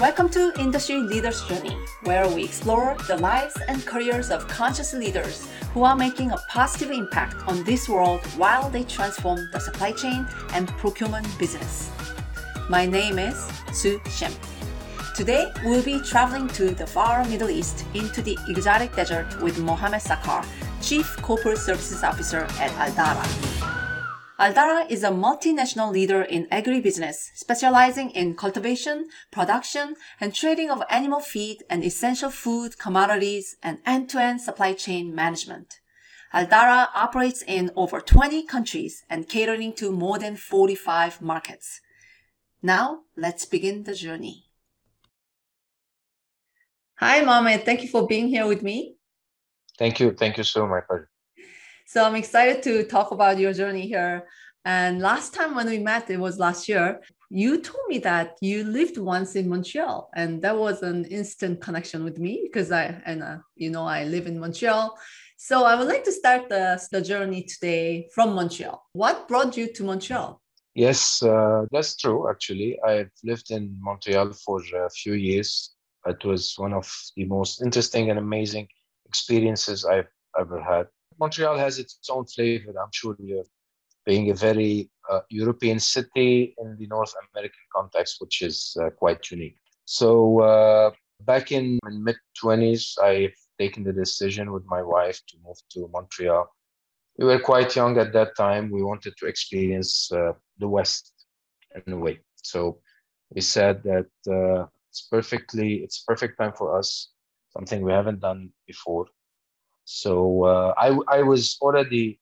Welcome to Industry Leaders Journey, where we explore the lives and careers of conscious leaders who are making a positive impact on this world while they transform the supply chain and procurement business. My name is Su Shen. Today, we'll be traveling to the far Middle East into the exotic desert with Mohamed Sakhar, Chief Corporate Services Officer at Al Dahra. Al Dahra is a multinational leader in agribusiness, specializing in cultivation, production, and trading of animal feed and essential food commodities and end-to-end supply chain management. Al Dahra operates in over 20 countries and catering to more than 45 markets. Now, let's begin the journey. Hi, Mohamed. Thank you for being here with me. Thank you. Thank you so much. So I'm excited to talk about your journey here. And last time when we met, it was last year, you told me that you lived once in Montreal, and that was an instant connection with me because I live in Montreal. So I would like to start the journey today from Montreal. What brought you to Montreal? Yes, that's true. Actually, I've lived in Montreal for a few years. It was one of the most interesting and amazing experiences I've ever had. Montreal has its own flavor. I'm sure you're being a very European city in the North American context, which is quite unique. So back in my mid-20s, I've taken the decision with my wife to move to Montreal. We were quite young at that time. We wanted to experience the West in a way. So we said that it's perfect time for us, something we haven't done before. So I was already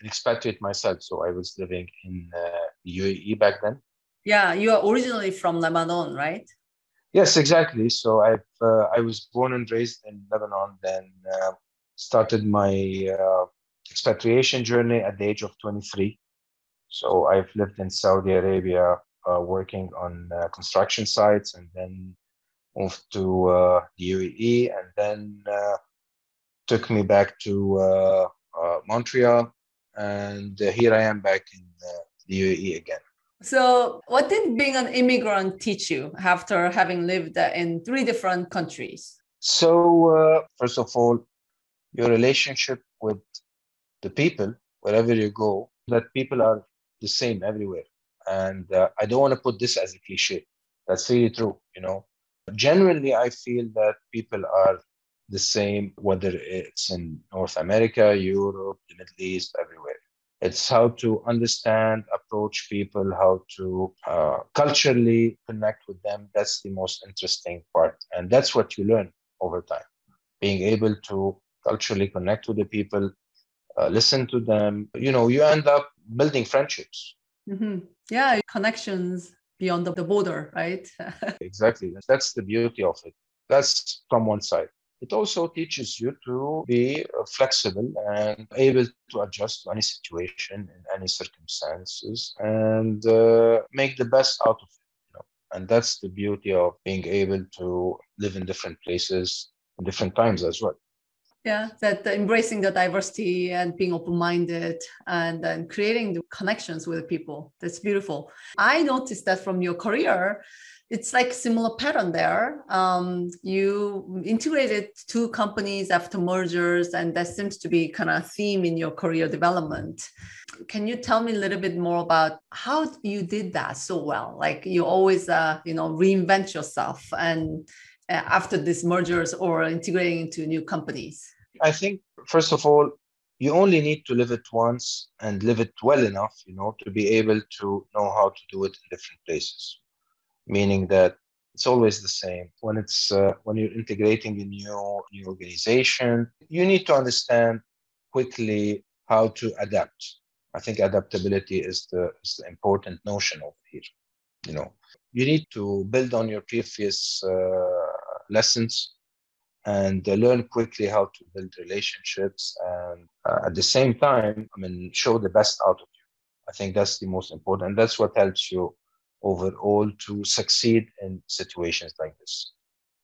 an expatriate myself, so I was living in the UAE back then. Yeah, you are originally from Lebanon, right? Yes, exactly. So I was born and raised in Lebanon, then started my expatriation journey at the age of 23. So I've lived in Saudi Arabia working on construction sites, and then moved to the UAE, and then took me back to Montreal, and here I am back in the UAE again. So what did being an immigrant teach you after having lived in three different countries? So first of all, your relationship with the people, wherever you go, that people are the same everywhere. And I don't want to put this as a cliche. That's really true, you know. Generally, I feel that people are the same, whether it's in North America, Europe, the Middle East, everywhere. It's how to understand, approach people, how to culturally connect with them. That's the most interesting part. And that's what you learn over time, being able to culturally connect with the people, listen to them. You know, you end up building friendships. Mm-hmm. Yeah, connections beyond the border, right? Exactly. That's the beauty of it. That's from one side. It also teaches you to be flexible and able to adjust to any situation in any circumstances and make the best out of it. You know? And that's the beauty of being able to live in different places, in different times as well. Yeah, that embracing the diversity and being open-minded and then creating the connections with people. That's beautiful. I noticed that from your career, it's like similar pattern there. You integrated two companies after mergers, and that seems to be kind of a theme in your career development. Can you tell me a little bit more about how you did that so well? Like you always, reinvent yourself and after these mergers or integrating into new companies? I think, first of all, you only need to live it once and live it well enough, you know, to be able to know how to do it in different places, meaning that it's always the same. When it's when you're integrating a new organization, you need to understand quickly how to adapt. I think adaptability is the important notion over here, you know. You need to build on your previous lessons and learn quickly how to build relationships and at the same time, show the best out of you. I think that's the most important. And that's what helps you overall to succeed in situations like this.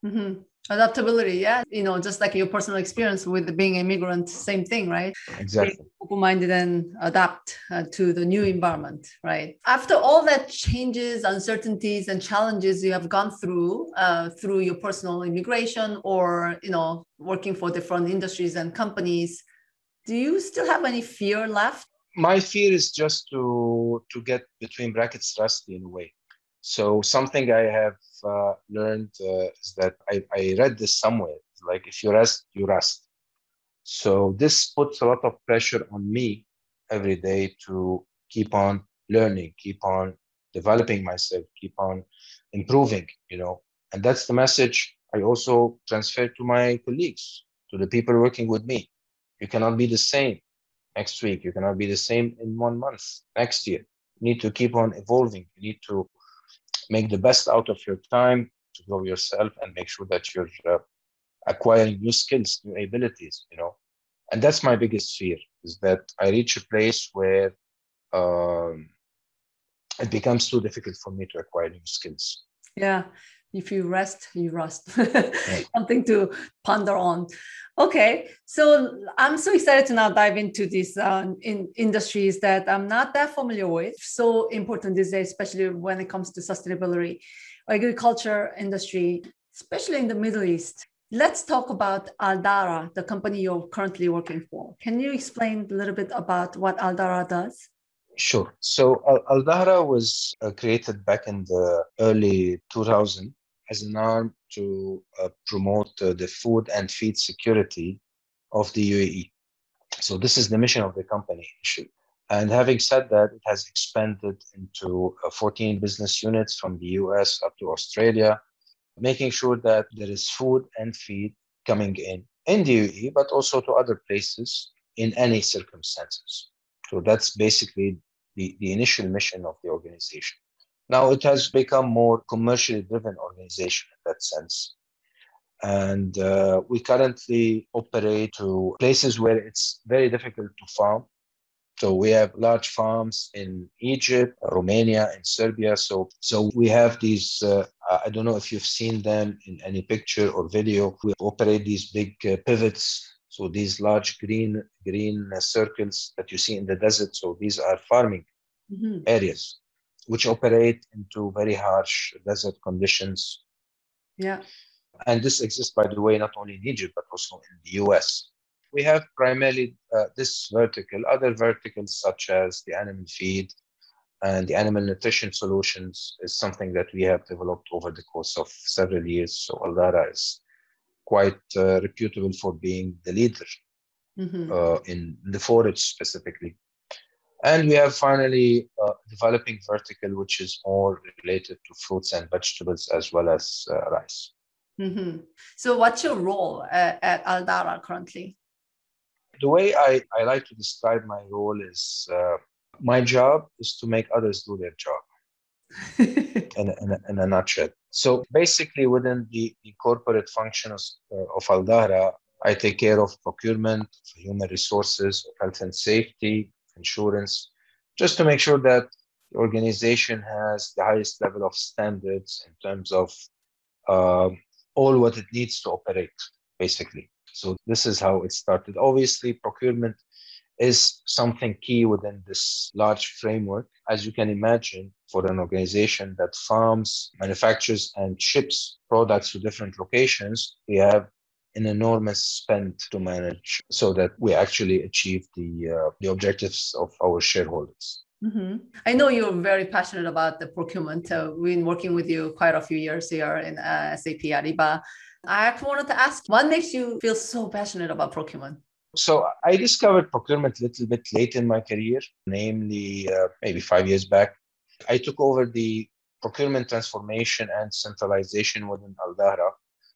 Mm-hmm. Adaptability, yeah. You know, just like your personal experience with being a migrant, same thing, right? Exactly. Being open-minded and adapt to the new environment, right? After all that changes, uncertainties, and challenges you have gone through, through your personal immigration or, you know, working for different industries and companies, do you still have any fear left? My fear is just to get between brackets rusty in a way. So something I have learned is that I read this somewhere, like if you rust, you rust. So this puts a lot of pressure on me every day to keep on learning, keep on developing myself, keep on improving, you know. And that's the message I also transfer to my colleagues, to the people working with me. You cannot be the same next week. You cannot be the same in 1 month, next year. You need to keep on evolving. You need to make the best out of your time to grow yourself and make sure that you're acquiring new skills, new abilities, you know. And that's my biggest fear, is that I reach a place where it becomes too difficult for me to acquire new skills. Yeah. If you rest, you rust. Right. Something to ponder on. Okay. So I'm so excited to now dive into these industries that I'm not that familiar with. So important these days, especially when it comes to sustainability, agriculture industry, especially in the Middle East. Let's talk about Al Dahra, the company you're currently working for. Can you explain a little bit about what Al Dahra does? Sure. So Al Dahra was created back in the early 2000s. As an arm to promote the food and feed security of the UAE. So this is the mission of the company initially. And having said that, it has expanded into 14 business units from the US up to Australia, making sure that there is food and feed coming in the UAE, but also to other places in any circumstances. So that's basically the initial mission of the organization. Now it has become more commercially driven organization in that sense. And we currently operate to places where it's very difficult to farm. So we have large farms in Egypt, Romania, and Serbia. So we have these, I don't know if you've seen them in any picture or video. We operate these big pivots. So these large green circles that you see in the desert. So these are farming areas, which operate into very harsh desert conditions. Yeah. And this exists, by the way, not only in Egypt, but also in the US. We have primarily this vertical. Other verticals, such as the animal feed and the animal nutrition solutions, is something that we have developed over the course of several years. So Al Dahra is quite reputable for being the leader in the forage specifically. And we have finally developing vertical, which is more related to fruits and vegetables as well as rice. Mm-hmm. So what's your role at Al Dahra currently? The way I like to describe my role is my job is to make others do their job in a nutshell. So basically within the corporate functions of Al Dahra, I take care of procurement, human resources, health and safety, insurance, just to make sure that the organization has the highest level of standards in terms of all what it needs to operate, basically. So this is how it started. Obviously, procurement is something key within this large framework. As you can imagine, for an organization that farms, manufactures, and ships products to different locations, we have an enormous spend to manage so that we actually achieve the objectives of our shareholders. Mm-hmm. I know you're very passionate about the procurement. We've been working with you quite a few years here in SAP Ariba. I wanted to ask, what makes you feel so passionate about procurement? So I discovered procurement a little bit late in my career, namely maybe 5 years back. I took over the procurement transformation and centralization within Al Dahra.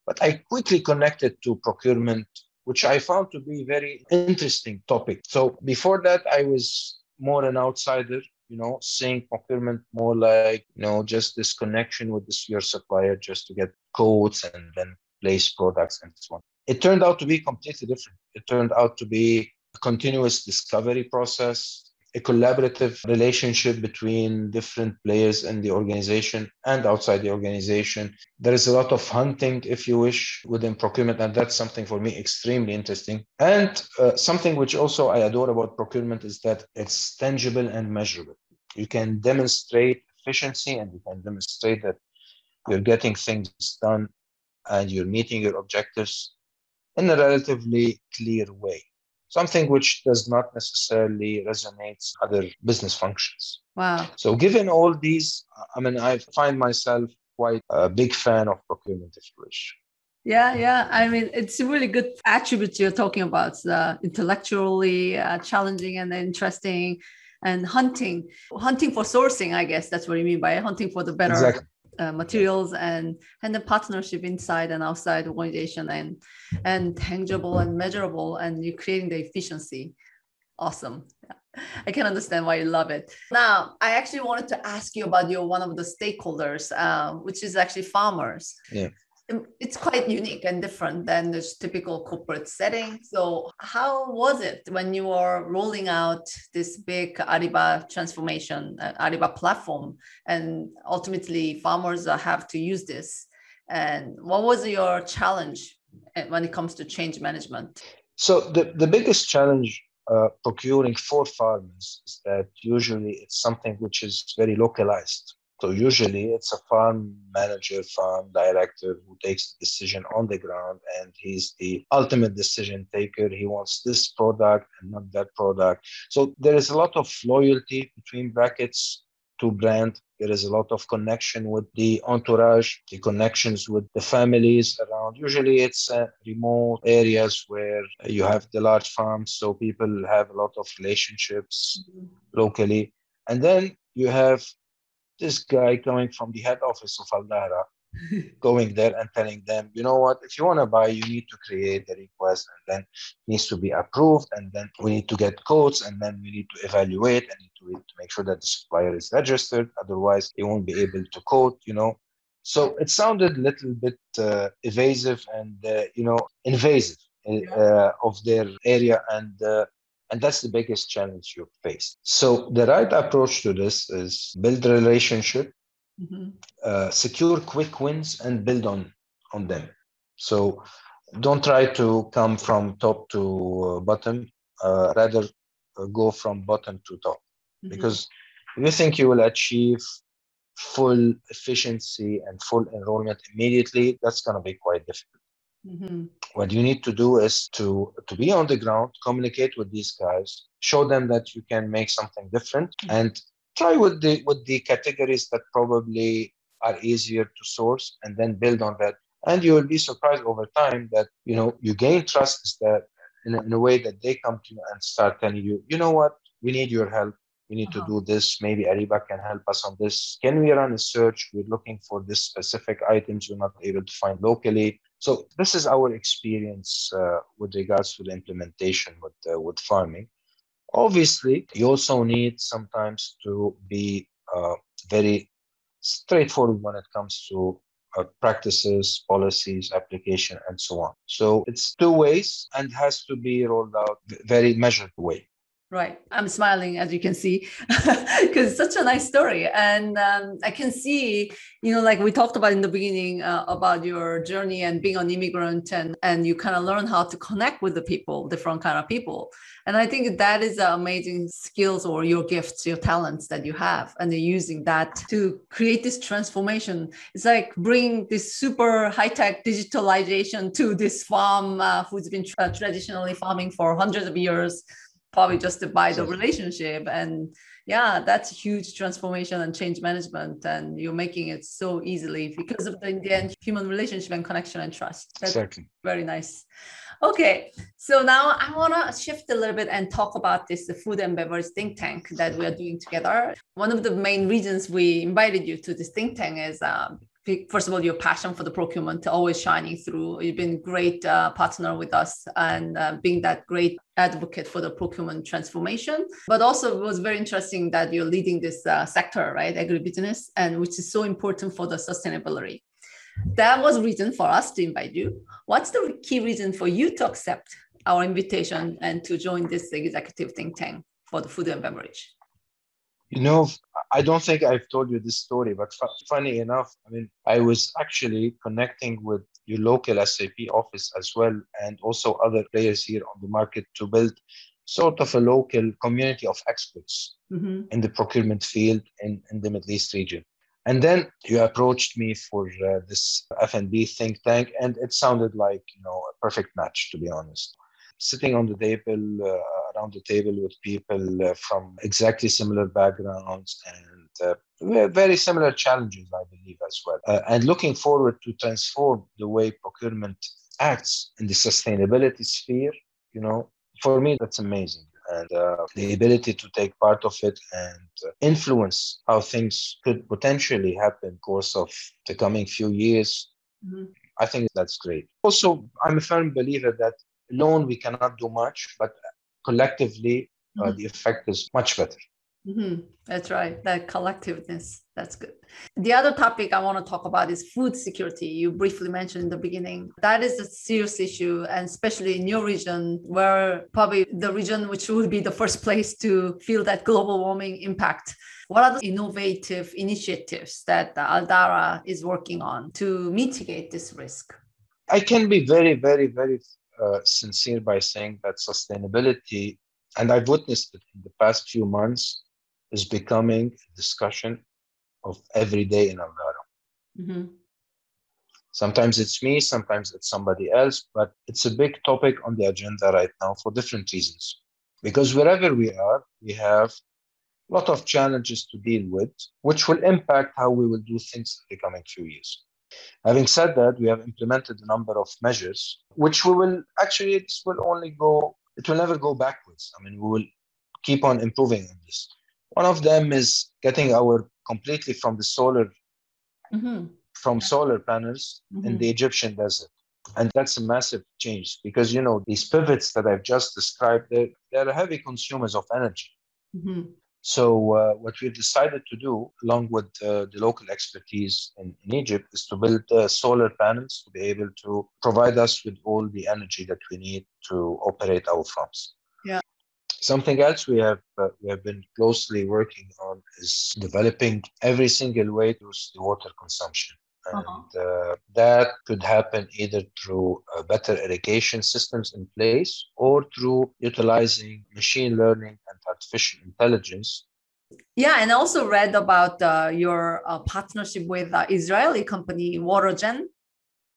But I quickly connected to procurement, which I found to be a very interesting topic. So before that, I was more an outsider, you know, seeing procurement more like, you know, just this connection with your supplier just to get quotes and then place products and so on. It turned out to be completely different. It turned out to be a continuous discovery process. a collaborative relationship between different players in the organization and outside the organization. There is a lot of hunting, if you wish, within procurement, and that's something for me extremely interesting. And something which also I adore about procurement is that it's tangible and measurable. You can demonstrate efficiency and you can demonstrate that you're getting things done and you're meeting your objectives in a relatively clear way. Something which does not necessarily resonate with other business functions. Wow. So given all these, I mean, I find myself quite a big fan of procurement, if you wish. Yeah. I mean, it's a really good attribute you're talking about, intellectually challenging and interesting and hunting. Hunting for sourcing, I guess that's what you mean by hunting for the better materials and the partnership inside and outside the organization and tangible and measurable, and you're creating the efficiency. Awesome. Yeah. I can understand why you love it. Now, I actually wanted to ask you about one of the stakeholders, which is actually farmers. Yeah. It's quite unique and different than the typical corporate setting. So how was it when you were rolling out this big Ariba transformation, Ariba platform, and ultimately farmers have to use this? And what was your challenge when it comes to change management? So the biggest challenge procuring for farmers is that usually it's something which is very localized. So usually it's a farm manager, farm director who takes the decision on the ground, and he's the ultimate decision taker. He wants this product and not that product. So there is a lot of loyalty between brackets to brand. There is a lot of connection with the entourage, the connections with the families around. Usually it's remote areas where you have the large farms. So people have a lot of relationships locally. And then you have this guy coming from the head office of Al Dahra, going there and telling them, you know what, if you want to buy, you need to create the request, and then it needs to be approved, and then we need to get quotes, and then we need to evaluate and to make sure that the supplier is registered. Otherwise, they won't be able to quote, you know. So it sounded a little bit evasive and, invasive of their area. And that's the biggest challenge you face. So the right approach to this is build a relationship, secure quick wins, and build on them. So don't try to come from top to bottom, rather go from bottom to top. Because you think you will achieve full efficiency and full enrollment immediately, that's going to be quite difficult. What you need to do is to be on the ground, communicate with these guys, show them that you can make something different, and try with the categories that probably are easier to source, and then build on that. And you will be surprised over time that you gain trust that in a way that they come to you and start telling you, you know what, we need your help. We need to do this. Maybe Ariba can help us on this. Can we run a search? We're looking for this specific items we're not able to find locally. So this is our experience with regards to the implementation with farming. Obviously, you also need sometimes to be very straightforward when it comes to practices, policies, application, and so on. So it's two ways and has to be rolled out very measured way. Right. I'm smiling, as you can see, because it's such a nice story. And I can see, like we talked about in the beginning about your journey and being an immigrant and you kind of learn how to connect with the people, different kind of people. And I think that is amazing skills or your gifts, your talents that you have. And you're using that to create this transformation. It's like bringing this super high-tech digitalization to this farm who's been traditionally farming for hundreds of years. Probably just to buy the relationship. And yeah, that's huge transformation and change management. And you're making it so easily because of the human relationship and connection and trust. That's very nice. Okay. So now I want to shift a little bit and talk about this the food and beverage think tank that we are doing together. One of the main reasons we invited you to this think tank is first of all, your passion for the procurement always shining through. You've been a great partner with us and being that great advocate for the procurement transformation. But also it was very interesting that you're leading this sector, right? Agribusiness, and which is so important for the sustainability. That was reason for us to invite you. What's the key reason for you to accept our invitation and to join this executive think tank? for the food and beverage. You know, I don't think I've told you this story, but funny enough, I mean, I was actually connecting with your local SAP office as well, and also other players here on the market to build sort of a local community of experts in the procurement field in the Middle East region. And then you approached me for this F&B think tank, and it sounded like, you know, a perfect match, to be honest. Sitting on the table, around the table with people from exactly similar backgrounds and very similar challenges, I believe, as well. And looking forward to transform the way procurement acts in the sustainability sphere, you know, for me, that's amazing. And the ability to take part of it and influence how things could potentially happen in the course of the coming few years, I think that's great. Also, I'm a firm believer that alone we cannot do much, but collectively the effect is much better. That's right. That collectiveness, that's good. The other topic I want to talk about is food security. You briefly mentioned in the beginning. That is a serious issue, and especially in your region, where probably the region which would be the first place to feel that global warming impact. What are the innovative initiatives that Al Dahra is working on to mitigate this risk? I can be very, very, very sincere by saying that sustainability, and I've witnessed it in the past few months, is becoming a discussion of every day in Al Dahra. Sometimes it's me, sometimes it's somebody else, but it's a big topic on the agenda right now for different reasons. Because wherever we are, we have a lot of challenges to deal with, which will impact how we will do things in the coming few years. Having said that, we have implemented a number of measures, which we will actually, it will never go backwards. I mean, we will keep on improving on this. One of them is getting our completely from solar panels in the Egyptian desert. And that's a massive change because, you know, these pivots that I've just described, they're heavy consumers of energy. So what we've decided to do, along with the local expertise in Egypt, is to build solar panels to be able to provide us with all the energy that we need to operate our farms. Yeah. Something else we have been closely working on is developing every single way to reduce the water consumption. And that could happen either through better irrigation systems in place or through utilizing machine learning and artificial intelligence. Yeah, and I also read about your partnership with Israeli company WaterGen,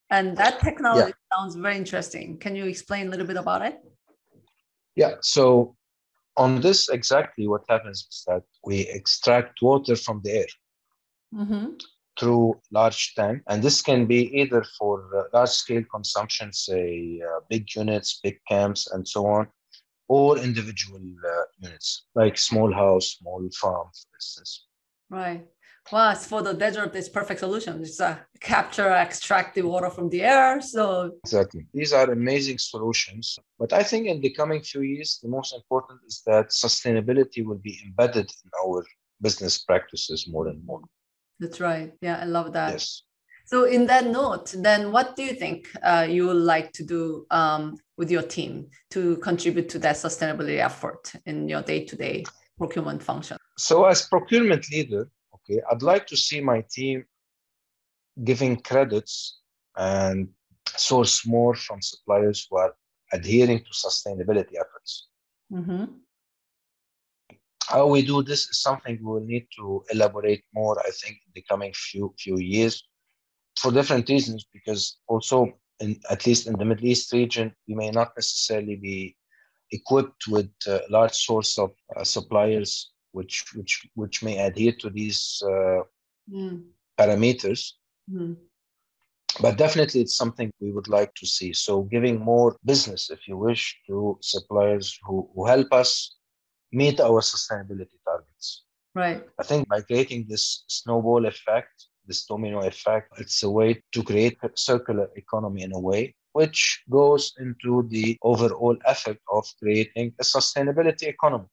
and that technology sounds very interesting. Can you explain a little bit about it? Yeah, so on this exactly what happens is that we extract water from the air. Through large tank, and this can be either for large-scale consumption, say big units, big camps, and so on, or individual units, like small house, small farm, for instance. Right. Well, it's for the desert, it's perfect solution. It's capture, extract the water from the air. So exactly. These are amazing solutions. But I think in the coming few years, the most important is that sustainability will be embedded in our business practices more and more. That's right. Yeah, I love that. Yes. So in that note, then what do you think you would like to do with your team to contribute to that sustainability effort in your day-to-day procurement function? So as procurement leader, okay, I'd like to see my team giving credits and source more from suppliers who are adhering to sustainability efforts. How we do this is something we will need to elaborate more, I think, in the coming few years for different reasons, because also, at least in the Middle East region, we may not necessarily be equipped with a large source of suppliers which may adhere to these parameters. But definitely it's something we would like to see. So giving more business, if you wish, to suppliers who help us meet our sustainability targets. Right. I think by creating this snowball effect, this domino effect, it's a way to create a circular economy in a way, which goes into the overall effort of creating a sustainability economy.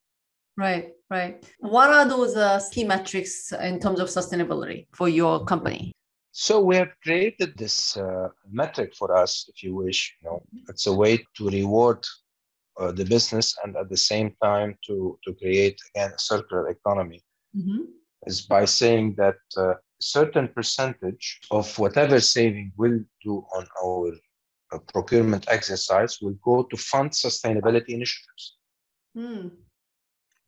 Right, right. What are those key metrics in terms of sustainability for your company? So we have created this metric for us, if you wish. You know, it's a way to reward the business, and at the same time to create, again, a circular economy, is by saying that certain percentage of whatever saving we'll do on our procurement exercise will go to fund sustainability initiatives.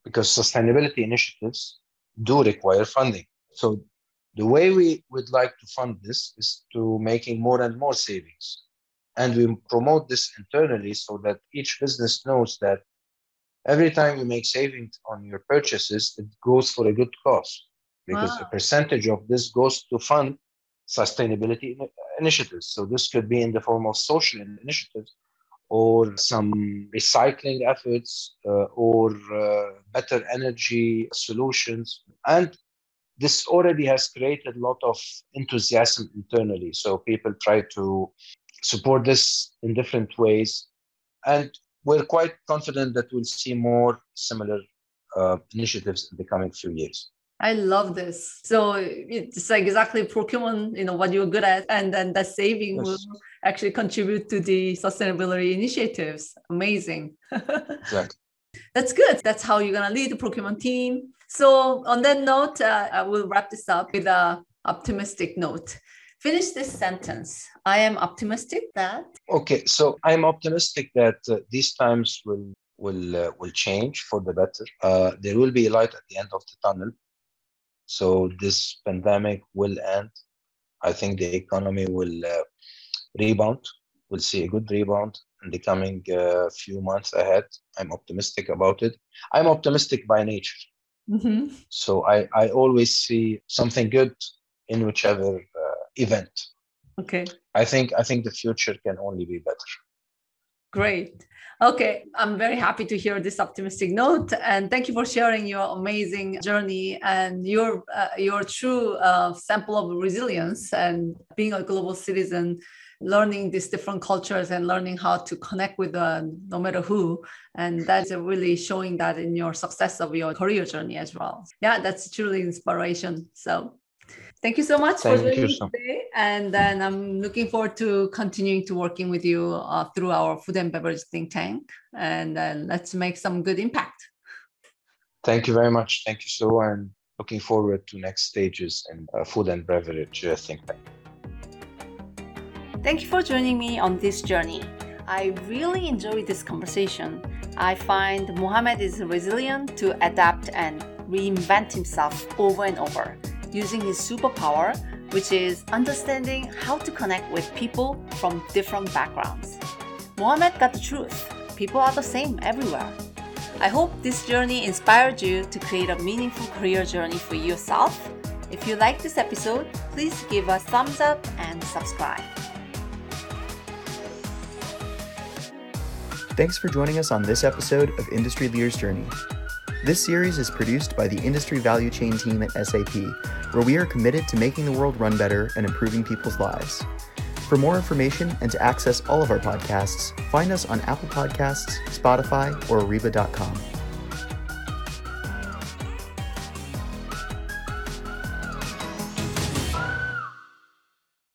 Because sustainability initiatives do require funding. So the way we would like to fund this is to making more and more savings. And we promote this internally so that each business knows that every time you make savings on your purchases, it goes for a good cause. Because a percentage of this goes to fund sustainability initiatives. So this could be in the form of social initiatives, or some recycling efforts, or better energy solutions. And this already has created a lot of enthusiasm internally. So people try to support this in different ways. And we're quite confident that we'll see more similar initiatives in the coming few years. I love this. So it's exactly procurement, you know, what you're good at, and then that saving will actually contribute to the sustainability initiatives. Amazing. Exactly. That's good. That's how you're going to lead the procurement team. So on that note, I will wrap this up with an optimistic note. Finish this sentence. I am optimistic that... Okay, so I'm optimistic that these times will change for the better. There will be a light at the end of the tunnel. So this pandemic will end. I think the economy will rebound. We'll see a good rebound in the coming few months ahead. I'm optimistic about it. I'm optimistic by nature. So I always see something good in whichever event. Okay. I think the future can only be better. Great. Okay. I'm very happy to hear this optimistic note, and thank you for sharing your amazing journey and your true sample of resilience and being a global citizen, learning these different cultures and learning how to connect with no matter who. And that's really showing that in your success of your career journey as well. Yeah, that's truly inspiration. So thank you so much for joining me today. And then I'm looking forward to continuing to working with you through our food and beverage think tank. And then let's make some good impact. Thank you very much. Thank you, Su. And looking forward to next stages in food and beverage think tank. Thank you for joining me on this journey. I really enjoyed this conversation. I find Mohamed is resilient to adapt and reinvent himself over and over, using his superpower, which is understanding how to connect with people from different backgrounds. Mohamed got the truth. People are the same everywhere. I hope this journey inspired you to create a meaningful career journey for yourself. If you like this episode, please give a thumbs up and subscribe. Thanks for joining us on this episode of Industry Leaders Journey. This series is produced by the Industry Value Chain team at SAP, where we are committed to making the world run better and improving people's lives. For more information and to access all of our podcasts, find us on Apple Podcasts, Spotify, or Ariba.com.